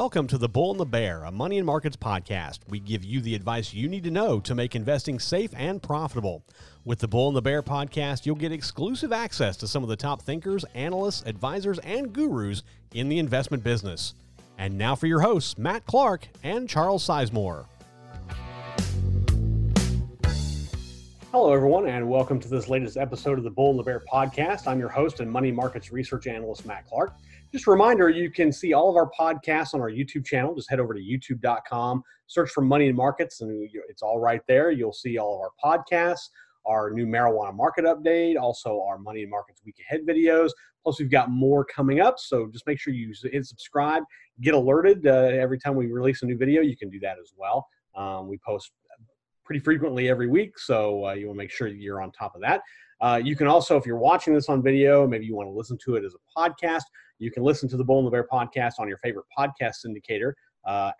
Welcome to The Bull and the Bear, a Money and Markets podcast. We give you the advice you need to know to make investing safe and profitable. With The Bull and the Bear podcast, you'll get exclusive access to some of the top thinkers, analysts, advisors, and gurus in the investment business. And now for your hosts, Matt Clark and Charles Sizemore. Hello, everyone, and welcome to this latest episode of the Bull and the Bear podcast. I'm your host and money markets research analyst, Matt Clark. Just a reminder, you can see all of our podcasts on our YouTube channel. Just head over to youtube.com, search for Money and Markets, and it's all right there. You'll see all of our podcasts, our new marijuana market update, also our Money and Markets Week Ahead videos. Plus, we've got more coming up, so just make sure you hit subscribe, get alerted every time we release a new video. You can do that as well. We post pretty frequently every week, so you want to make sure that you're on top of that. You can also, if you're watching this on video, maybe you want to listen to it as a podcast, you can listen to the Bull and the Bear podcast on your favorite podcast syndicator,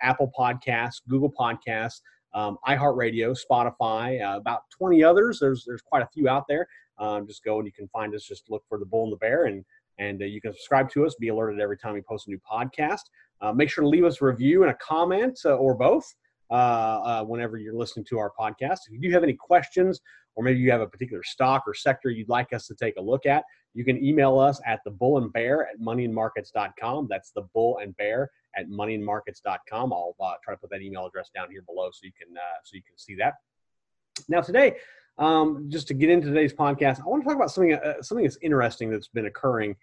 Apple Podcasts, Google Podcasts, iHeartRadio, Spotify, about 20 others. There's quite a few out there. Just go and you can find us. Just look for the Bull and the Bear, and you can subscribe to us, be alerted every time we post a new podcast. Make sure to leave us a review and a comment or both. Whenever you're listening to our podcast. If you do have any questions, or maybe you have a particular stock or sector you'd like us to take a look at, you can email us at thebullandbear@moneyandmarkets.com. That's thebullandbear@moneyandmarkets.com. I'll try to put that email address down here below so you can see that. Now today, just to get into today's podcast, I want to talk about something that's interesting that's been occurring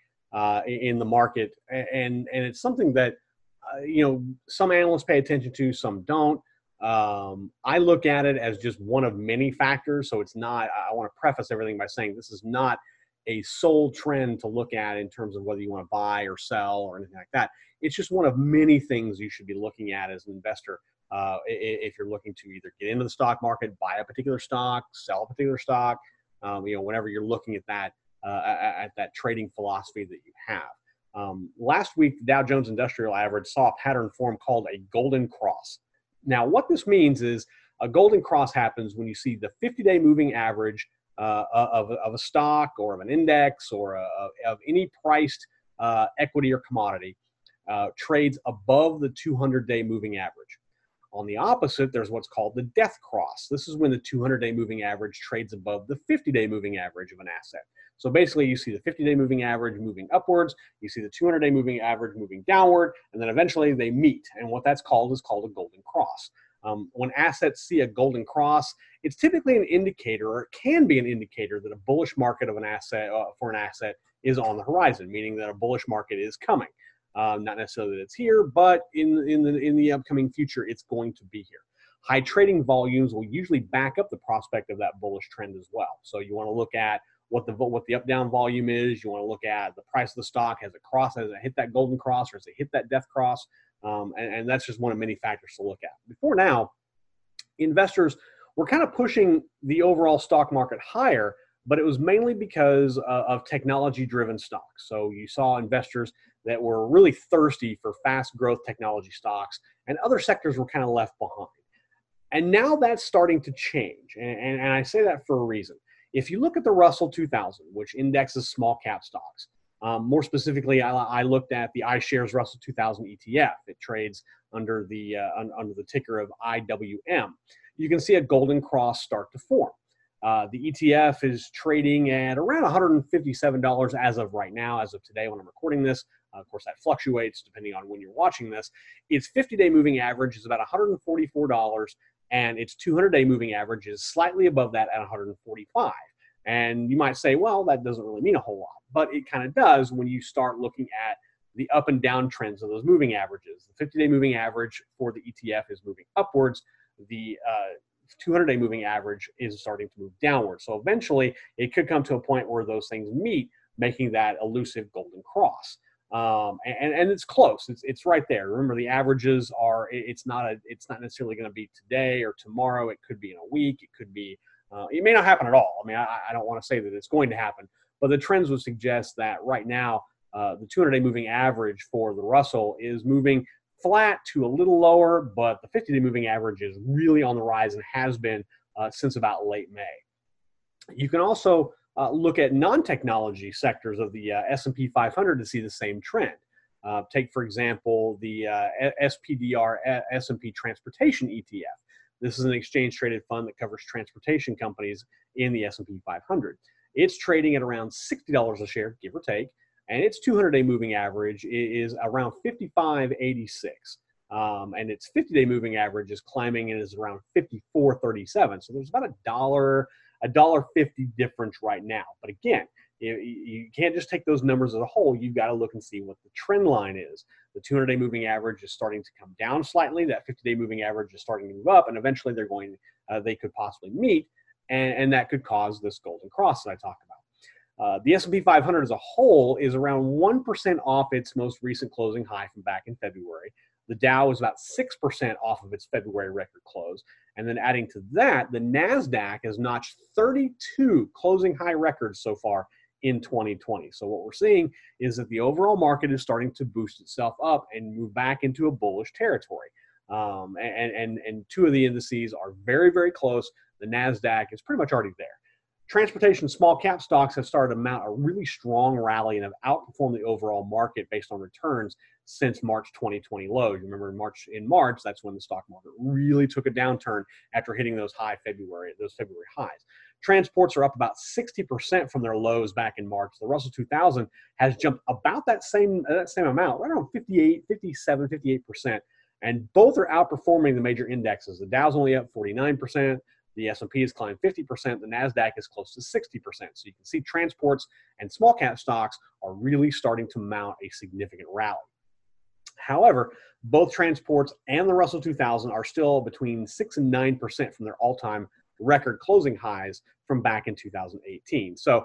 in the market, and it's something that some analysts pay attention to, some don't. I look at it as just one of many factors. So it's not, I want to preface everything by saying this is not a sole trend to look at in terms of whether you want to buy or sell or anything like that. It's just one of many things you should be looking at as an investor. If you're looking to either get into the stock market, buy a particular stock, sell a particular stock, whenever you're looking at that trading philosophy that you have. Last week, the Dow Jones Industrial Average saw a pattern form called a golden cross. Now, what this means is a golden cross happens when you see the 50-day moving average of a stock or of an index or of any priced equity or commodity trades above the 200-day moving average. On the opposite, there's what's called the death cross. This is when the 200-day moving average trades above the 50-day moving average of an asset. So basically, you see the 50-day moving average moving upwards, you see the 200-day moving average moving downward, and then eventually they meet. And what that's called is called a golden cross. When assets see a golden cross, it's typically an indicator, or it can be an indicator, that a bullish market of an asset for an asset is on the horizon, meaning that a bullish market is coming. Not necessarily that it's here, but in the upcoming future, it's going to be here. High trading volumes will usually back up the prospect of that bullish trend as well. So you want to look at what the up-down volume is. You want to look at the price of the stock. Has it hit that golden cross, or has it hit that death cross? And that's just one of many factors to look at. Before now, investors were kind of pushing the overall stock market higher, but it was mainly because of technology-driven stocks. So you saw investors that were really thirsty for fast growth technology stocks, and other sectors were kind of left behind. And now that's starting to change, and I say that for a reason. If you look at the Russell 2000, which indexes small cap stocks, more specifically, I looked at the iShares Russell 2000 ETF. It trades under the ticker of IWM. You can see a golden cross start to form. The ETF is trading at around $157 as of right now, as of today when I'm recording this. Of course, that fluctuates depending on when you're watching this. Its 50-day moving average is about $144, and its 200-day moving average is slightly above that at $145. And you might say, well, that doesn't really mean a whole lot, but it kind of does when you start looking at the up and down trends of those moving averages. The 50-day moving average for the ETF is moving upwards. The 200-day moving average is starting to move downward. So eventually, it could come to a point where those things meet, making that elusive golden cross. And it's close. It's right there. Remember, the averages are. It's not necessarily going to be today or tomorrow. It could be in a week. It could be. It may not happen at all. I mean, I don't want to say that it's going to happen, but the trends would suggest that right now, the 200-day moving average for the Russell is moving flat to a little lower, but the 50-day moving average is really on the rise and has been since about late May. You can also look at non-technology sectors of the S&P 500 to see the same trend. Take, for example, the SPDR S&P Transportation ETF. This is an exchange-traded fund that covers transportation companies in the S&P 500. It's trading at around $60 a share, give or take, and its 200-day moving average is around 55.86. And its 50-day moving average is climbing and is around 54.37. So there's about $1.50 difference right now. But again, you can't just take those numbers as a whole. You've got to look and see what the trend line is. The 200-day moving average is starting to come down slightly. That 50-day moving average is starting to move up, and eventually they're going, they could possibly meet, and that could cause this golden cross that I talk about. The S&P 500 as a whole is around 1% off its most recent closing high from back in February. The Dow is about 6% off of its February record close. And then adding to that, the NASDAQ has notched 32 closing high records so far in 2020. So what we're seeing is that the overall market is starting to boost itself up and move back into a bullish territory. And two of the indices are very, very close. The NASDAQ is pretty much already there. Transportation small cap stocks have started to mount a really strong rally and have outperformed the overall market based on returns since March 2020 lows. You remember in March, that's when the stock market really took a downturn after hitting those February highs. Transports are up about 60% from their lows back in March. The Russell 2000 has jumped about that same amount, right around 58%. And both are outperforming the major indexes. The Dow's only up 49%. The S&P has climbed 50%. The NASDAQ is close to 60%. So you can see transports and small cap stocks are really starting to mount a significant rally. However, both transports and the Russell 2000 are still between 6 and 9% from their all-time record closing highs from back in 2018. So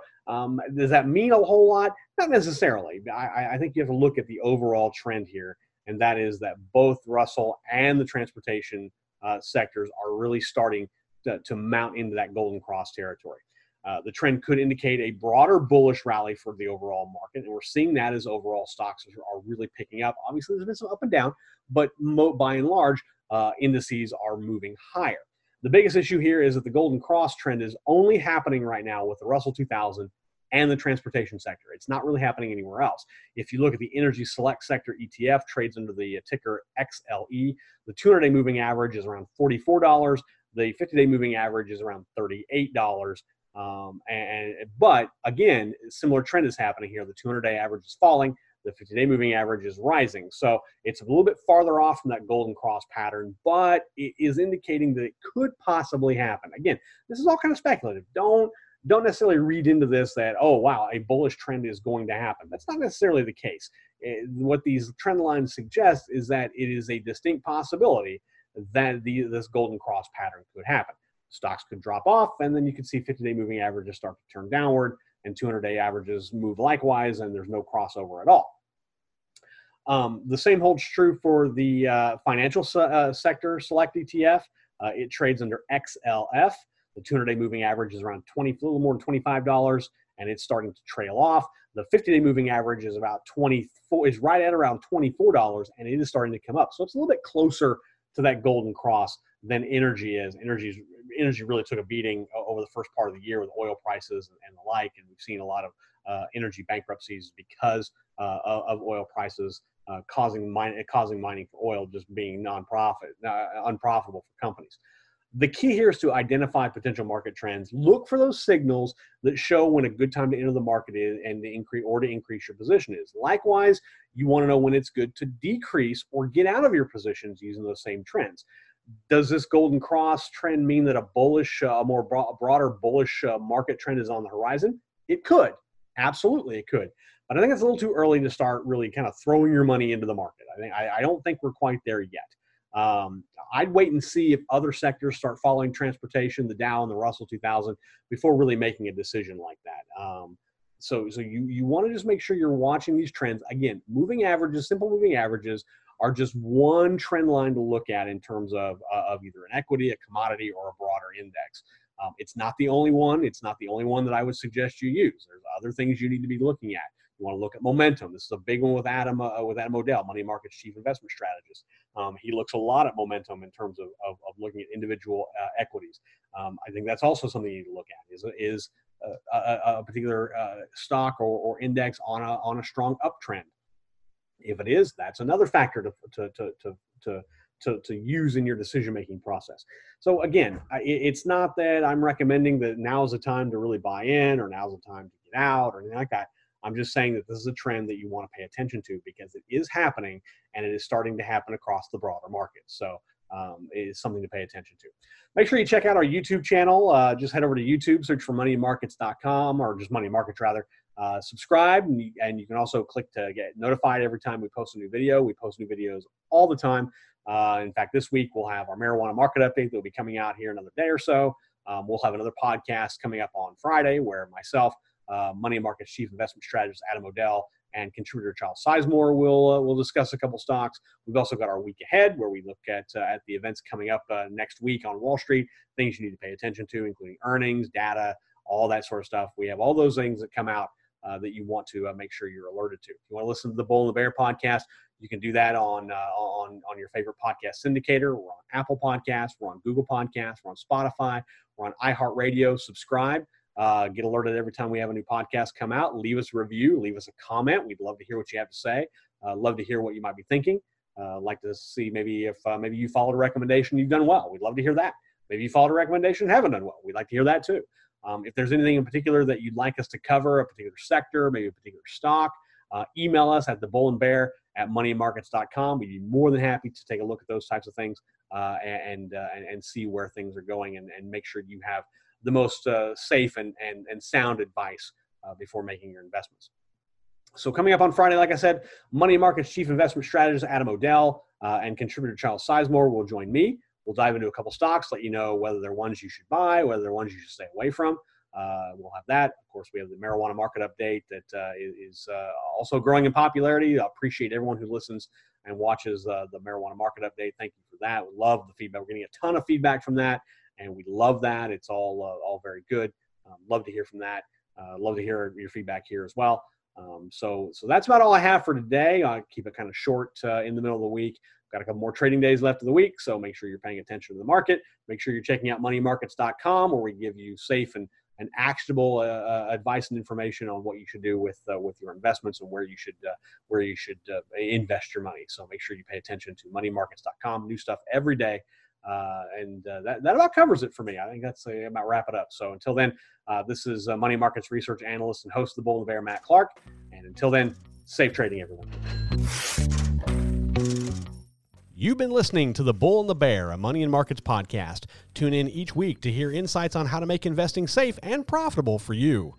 does that mean a whole lot? Not necessarily. I think you have to look at the overall trend here, and that is that both Russell and the transportation sectors are really starting to mount into that golden cross territory. The trend could indicate a broader bullish rally for the overall market, and we're seeing that as overall stocks are really picking up. Obviously, there's been some up and down, but by and large, indices are moving higher. The biggest issue here is that the golden cross trend is only happening right now with the Russell 2000 and the transportation sector. It's not really happening anywhere else. If you look at the Energy Select Sector ETF, trades under the ticker XLE, the 200-day moving average is around $44. The 50-day moving average is around $38. But again, similar trend is happening here. The 200-day average is falling. The 50-day moving average is rising. So it's a little bit farther off from that golden cross pattern, but it is indicating that it could possibly happen. Again, this is all kind of speculative. Don't necessarily read into this that, oh, wow, a bullish trend is going to happen. That's not necessarily the case. What these trend lines suggest is that it is a distinct possibility that this golden cross pattern could happen. Stocks could drop off, and then you could see 50-day moving averages start to turn downward, and 200-day averages move likewise, and there's no crossover at all. The same holds true for the financial sector select ETF. It trades under XLF. The 200-day moving average is around a little more than $25, and it's starting to trail off. The 50-day moving average is about right at around $24, and it is starting to come up. So it's a little bit closer to that golden cross than energy is. Energy really took a beating over the first part of the year with oil prices and the like, and we've seen a lot of energy bankruptcies because of oil prices causing mining for oil just being unprofitable for companies. The key here is to identify potential market trends. Look for those signals that show when a good time to enter the market is and to increase your position is. Likewise, you want to know when it's good to decrease or get out of your positions using those same trends. Does this golden cross trend mean that a broader bullish market trend is on the horizon? It could. Absolutely, it could. But I think it's a little too early to start really kind of throwing your money into the market. I don't think we're quite there yet. I'd wait and see if other sectors start following transportation, the Dow and the Russell 2000, before really making a decision like that. So you want to just make sure you're watching these trends. Again, moving averages, simple moving averages are just one trend line to look at in terms of either an equity, a commodity, or a broader index. It's not the only one. It's not the only one that I would suggest you use. There's other things you need to be looking at. You want to look at momentum. This is a big one with Adam O'Dell, Money and Markets Chief Investment Strategist. He looks a lot at momentum in terms of looking at individual equities. I think that's also something you need to look at is a particular stock or index on a strong uptrend. If it is, that's another factor to use in your decision-making process. So again, it's not that I'm recommending that now's the time to really buy in or now's the time to get out or anything like that. I'm just saying that this is a trend that you want to pay attention to because it is happening and it is starting to happen across the broader market. So it is something to pay attention to. Make sure you check out our YouTube channel. Just head over to YouTube, search for moneyandmarkets.com or just Money and Markets rather. Subscribe, and you can also click to get notified every time we post a new video. We post new videos all the time. In fact, this week we'll have our marijuana market update that will be coming out here another day or so. We'll have another podcast coming up on Friday where myself, Money and Markets Chief Investment Strategist Adam O'Dell, and contributor Charles Sizemore will discuss a couple stocks. We've also got our week ahead where we look at the events coming up next week on Wall Street, things you need to pay attention to, including earnings, data, all that sort of stuff. We have all those things that come out that you want to make sure you're alerted to. If you want to listen to the Bull and the Bear podcast, you can do that on your favorite podcast syndicator. We're on Apple Podcasts, we're on Google Podcasts, we're on Spotify, we're on iHeartRadio. Subscribe. Get alerted every time we have a new podcast come out. Leave us a review. Leave us a comment. We'd love to hear what you have to say. Love to hear what you might be thinking. Like to see maybe if maybe you followed a recommendation, you've done well. We'd love to hear that. Maybe you followed a recommendation and haven't done well. We'd like to hear that too. If there's anything in particular that you'd like us to cover, a particular sector, maybe a particular stock, email us at thebullandbear@moneyandmarkets.com. We'd be more than happy to take a look at those types of things and see where things are going and make sure you have the most safe and sound advice before making your investments. So coming up on Friday, like I said, Money and Markets Chief Investment Strategist Adam O'Dell and contributor Charles Sizemore will join me. We'll dive into a couple stocks, let you know whether they're ones you should buy, whether they're ones you should stay away from. We'll have that. Of course, we have the marijuana market update that is also growing in popularity. I appreciate everyone who listens and watches the marijuana market update. Thank you for that. We love the feedback. We're getting a ton of feedback from that, and we love that. It's all very good. Love to hear from that. Love to hear your feedback here as well. So that's about all I have for today. I'll keep it kind of short in the middle of the week. Got a couple more trading days left of the week, so make sure you're paying attention to the market. Make sure you're checking out moneymarkets.com where we give you safe and actionable advice and information on what you should do with your investments and where you should invest your money. So make sure you pay attention to moneymarkets.com. New stuff every day. That about covers it for me. I think that's about wrap it up. So until then, this is Money Markets Research Analyst and host of The Bull and the Bear, Matt Clark. And until then, safe trading, everyone. You've been listening to The Bull and the Bear, a Money and Markets podcast. Tune in each week to hear insights on how to make investing safe and profitable for you.